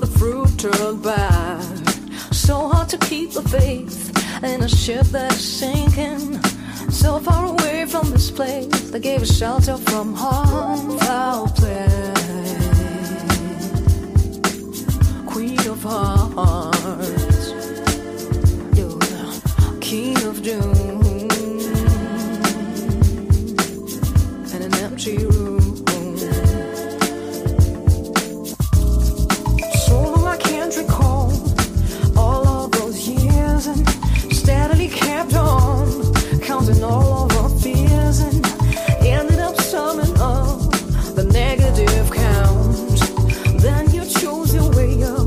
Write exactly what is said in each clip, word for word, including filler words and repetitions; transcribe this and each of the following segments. the fruit turned bad. So hard to keep the faith in a ship that's sinking, so far away from this place that gave us shelter from harm. Foul play, queen of hearts, you're the king of doom, and an empty room. So long I can't recall all of those years, and steadily kept on counting all of our fears, and ended up summing up the negative count. Then you chose your way up.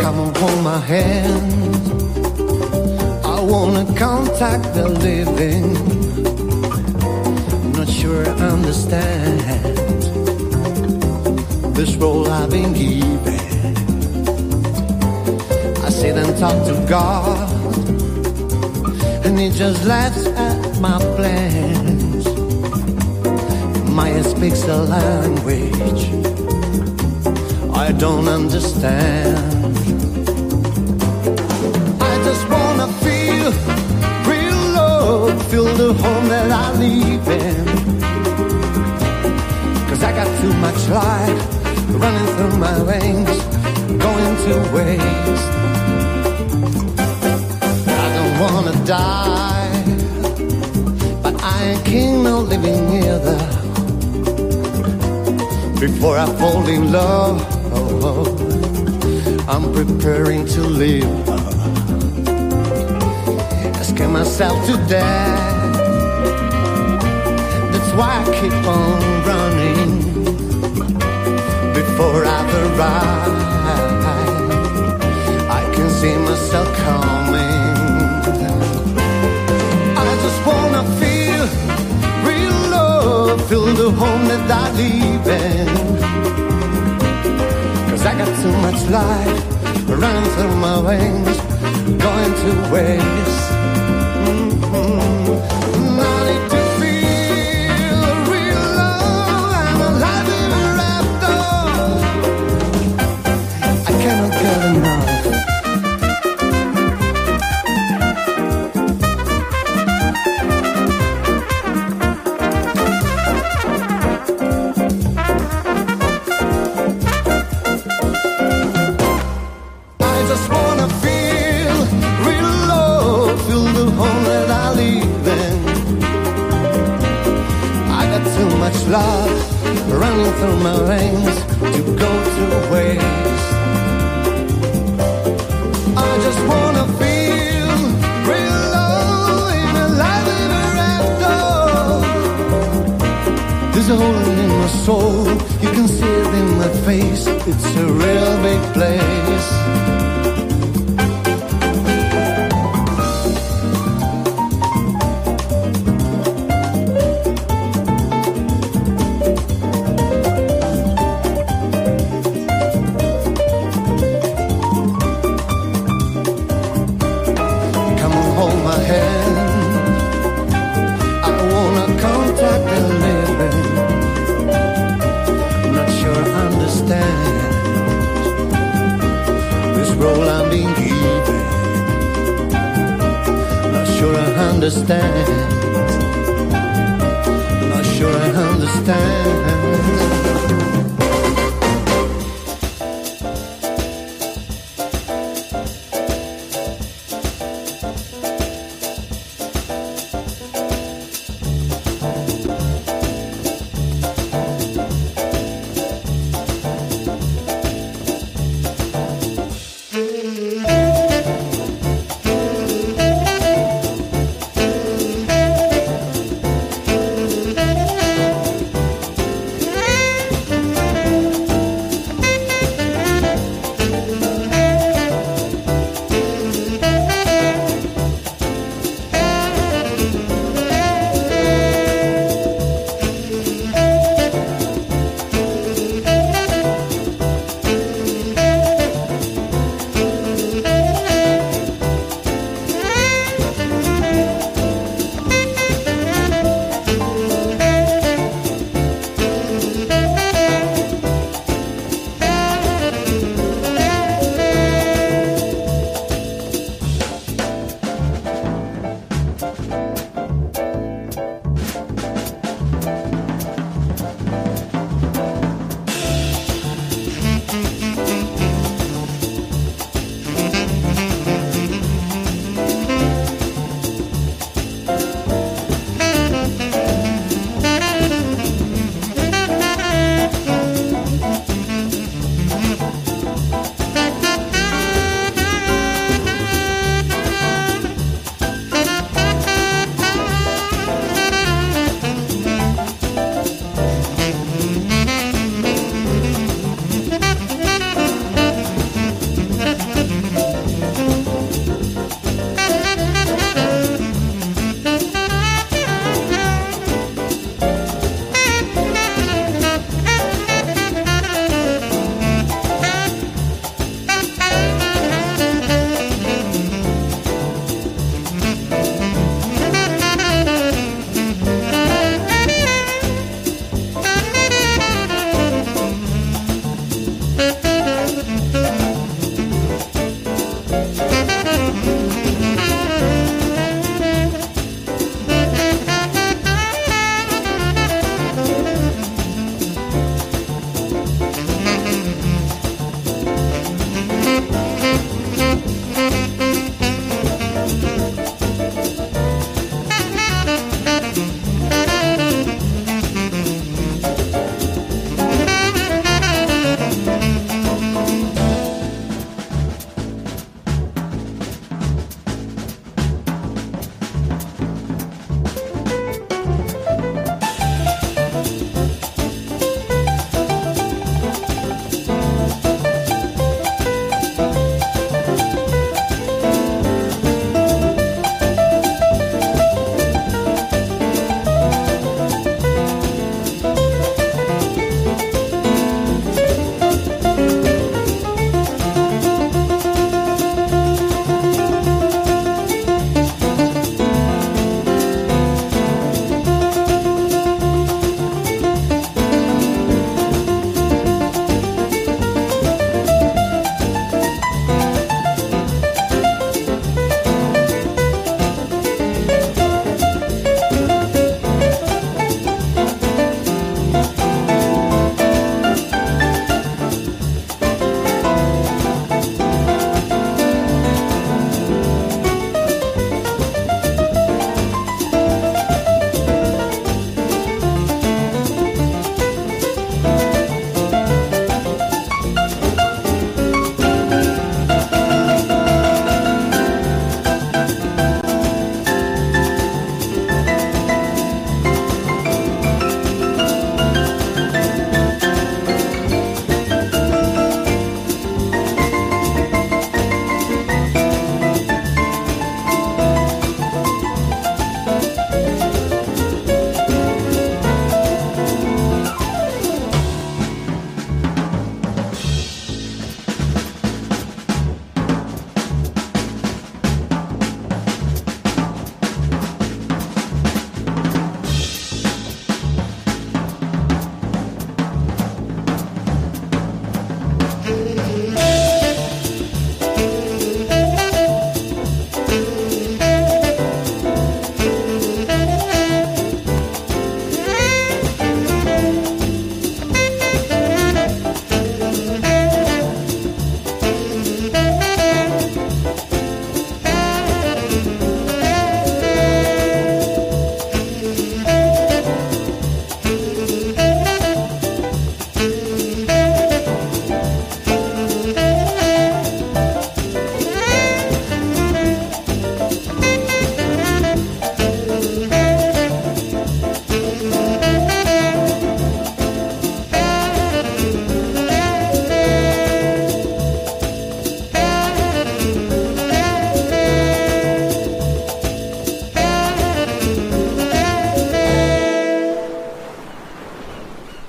Come and hold my hand. I wanna contact the living. Understand this role I've been given. I sit and talk to God, and He just laughs at my plans. Maya speaks a language I don't understand. I just wanna feel real love. feel the home that I live in. Cause I got too much life running through my veins, going to waste. I don't wanna die, but I ain't king, no living either. Before I fall in love, oh, oh, I'm preparing to live. Asking myself to death, that's why I keep on running. Before I arrive, I can see myself coming. I just wanna feel real love, feel the home that I live in. Cause I got too much life running through my veins, going to waste.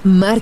Mar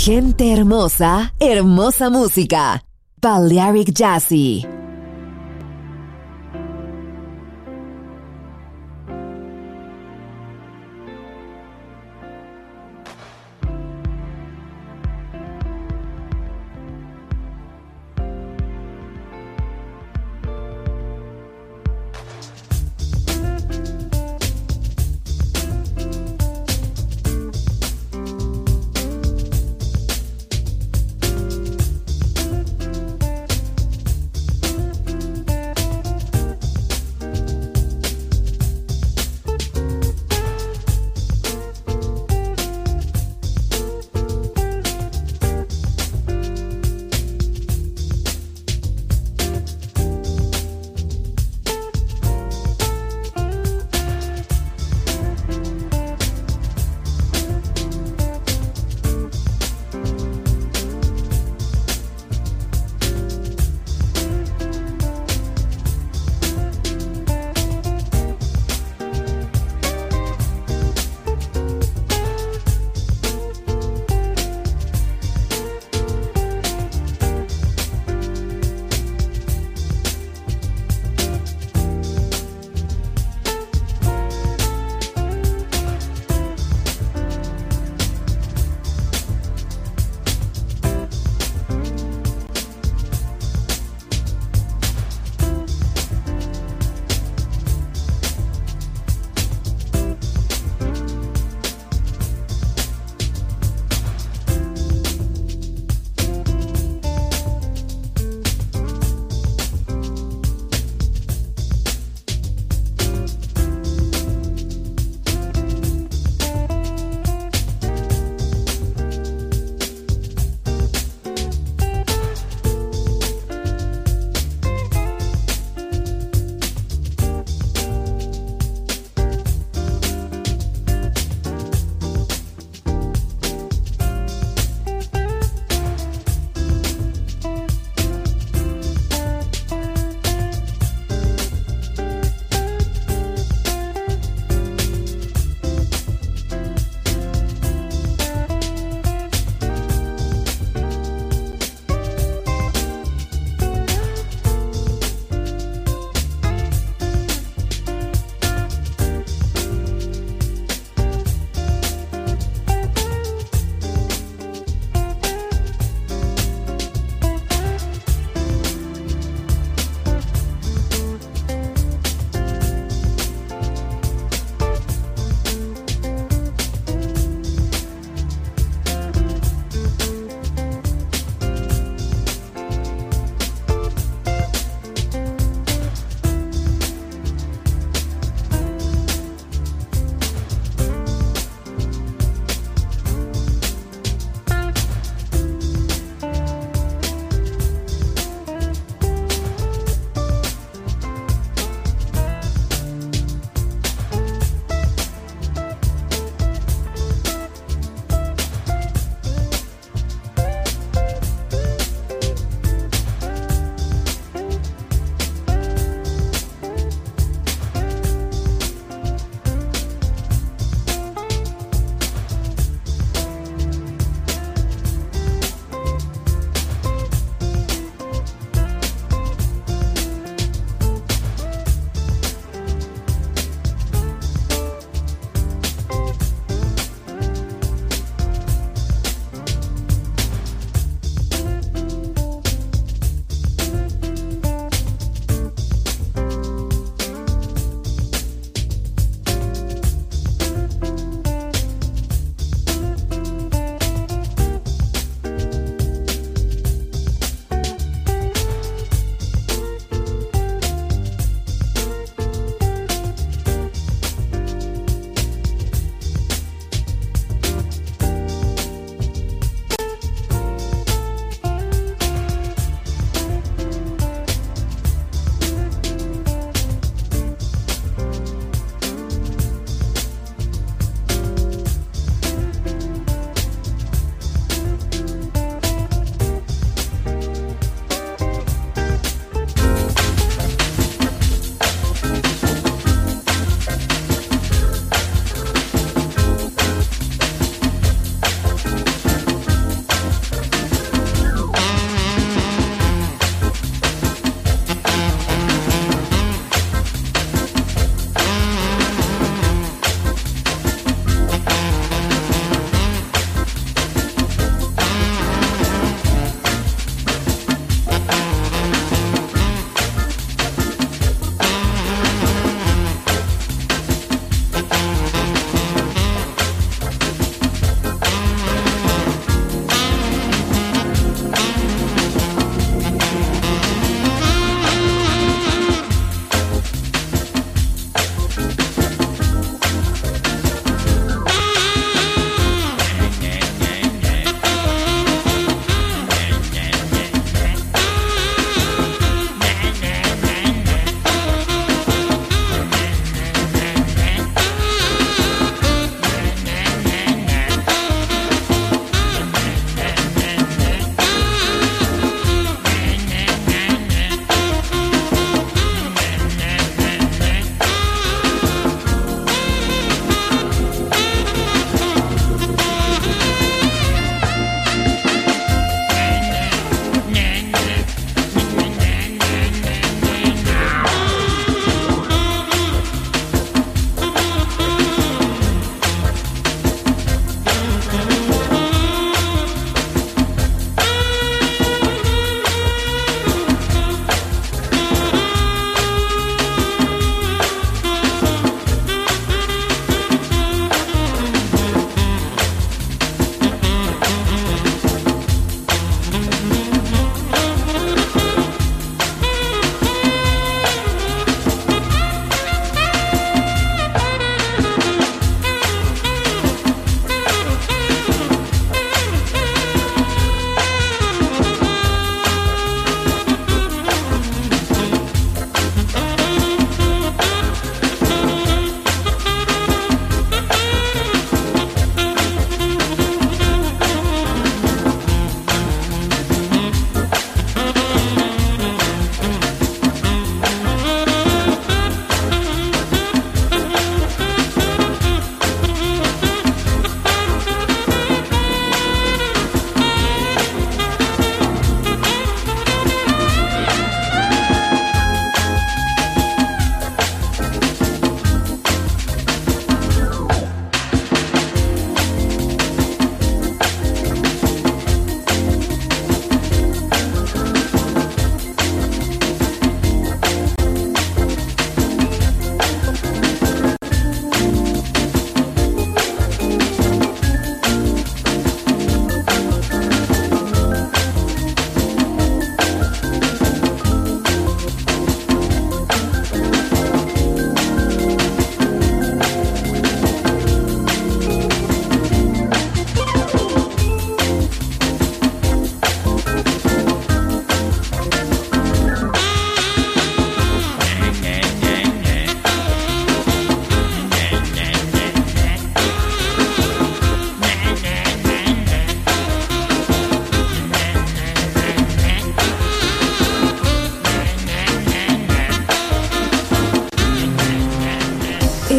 Gente hermosa, hermosa música. Balearic Jazzy.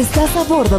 Estás a bordo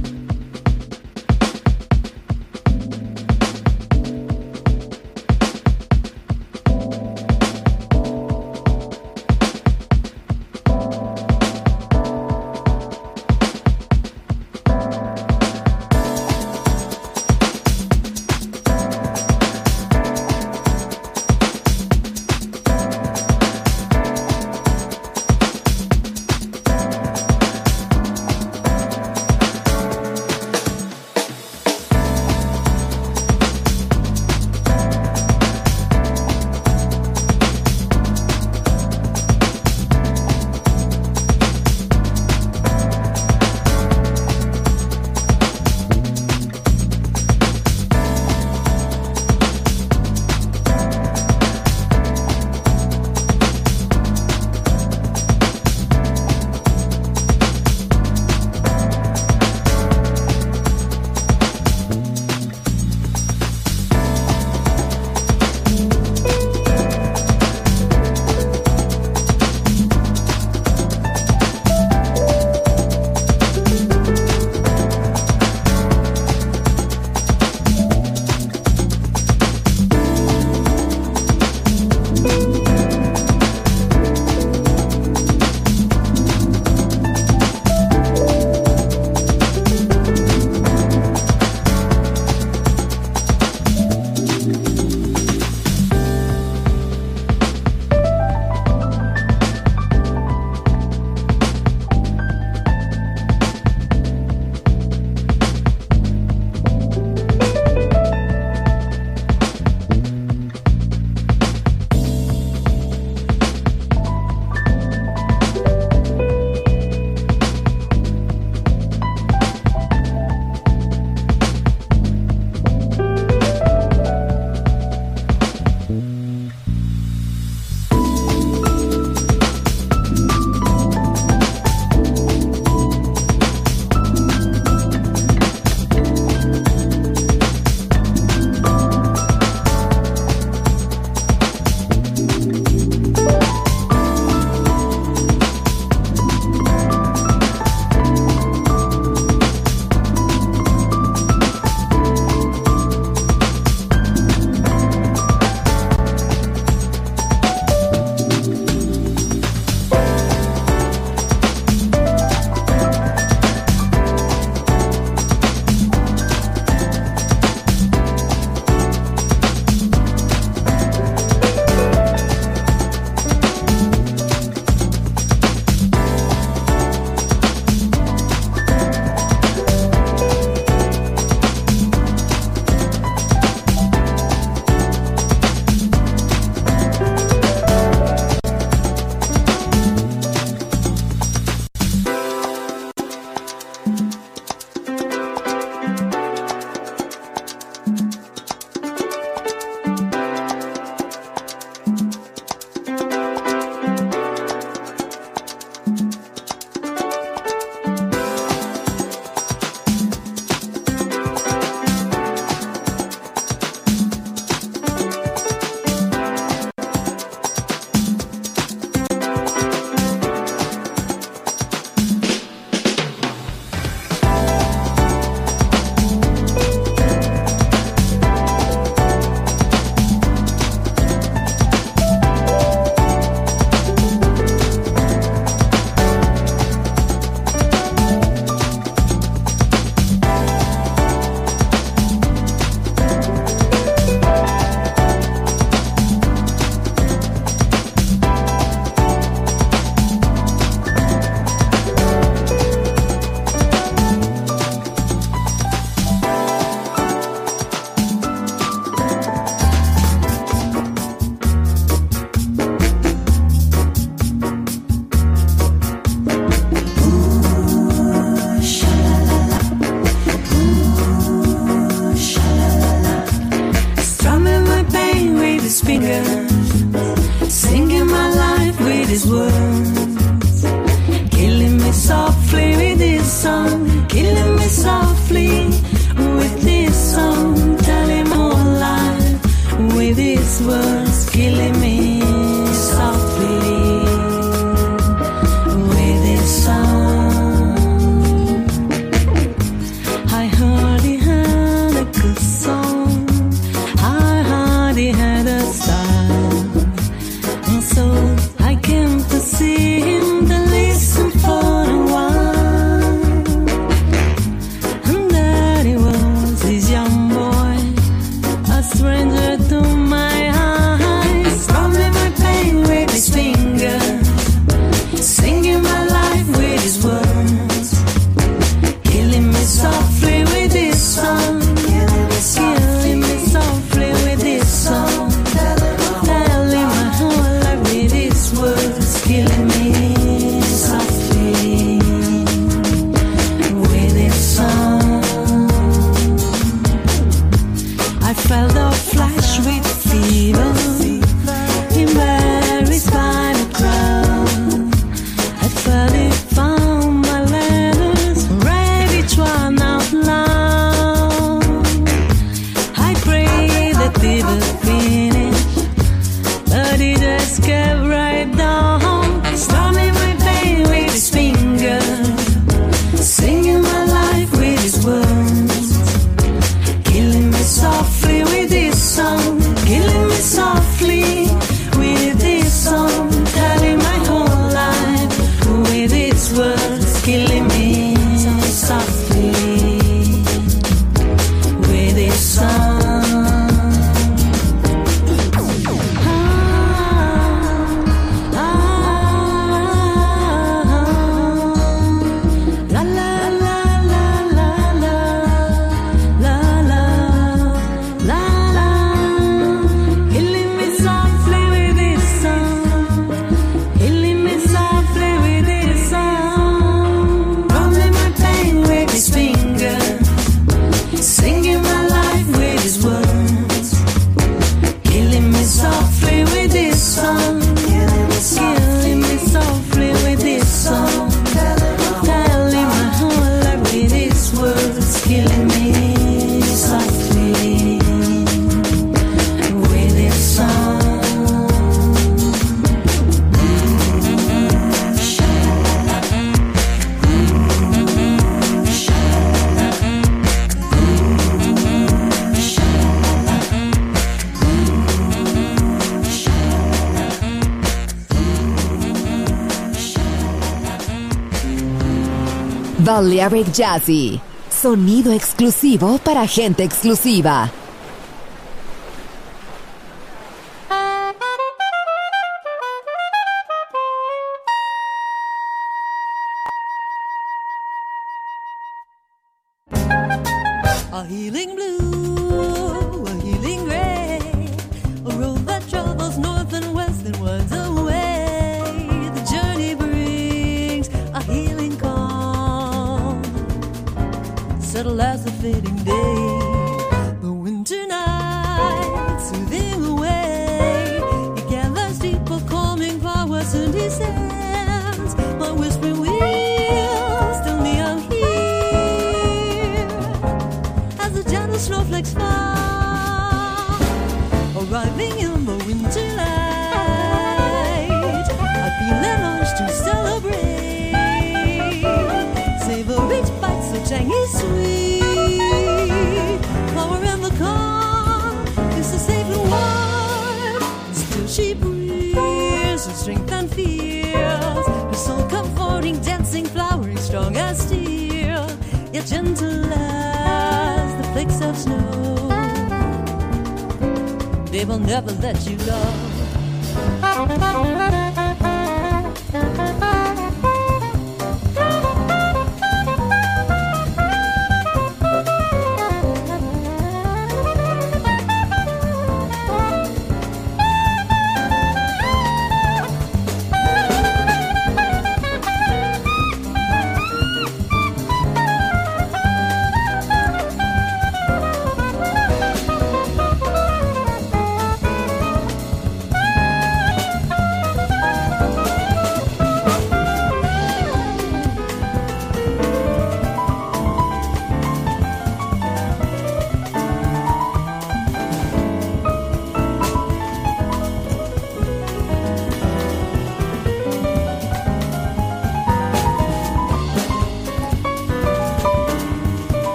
Balearic Jazzy, sonido exclusivo para gente exclusiva. A healing blue, a healing gray, a road that travels north and west and winds away. The journey brings a healing calm, settle as the fading day. The winter night soothing away, it gathers deep a calming power, soon descends. My whispering wings snowflakes fall, arriving in the winter light. I feel an urge to celebrate, savor each bite so tangy sweet. Flower in the calm is so safe and warm, and still she breathes with strength and fears. Her soul comforting, dancing, flowering, strong as steel, yet gentle as flakes of snow. They will never let you go.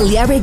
Balearic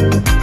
We'll be right back.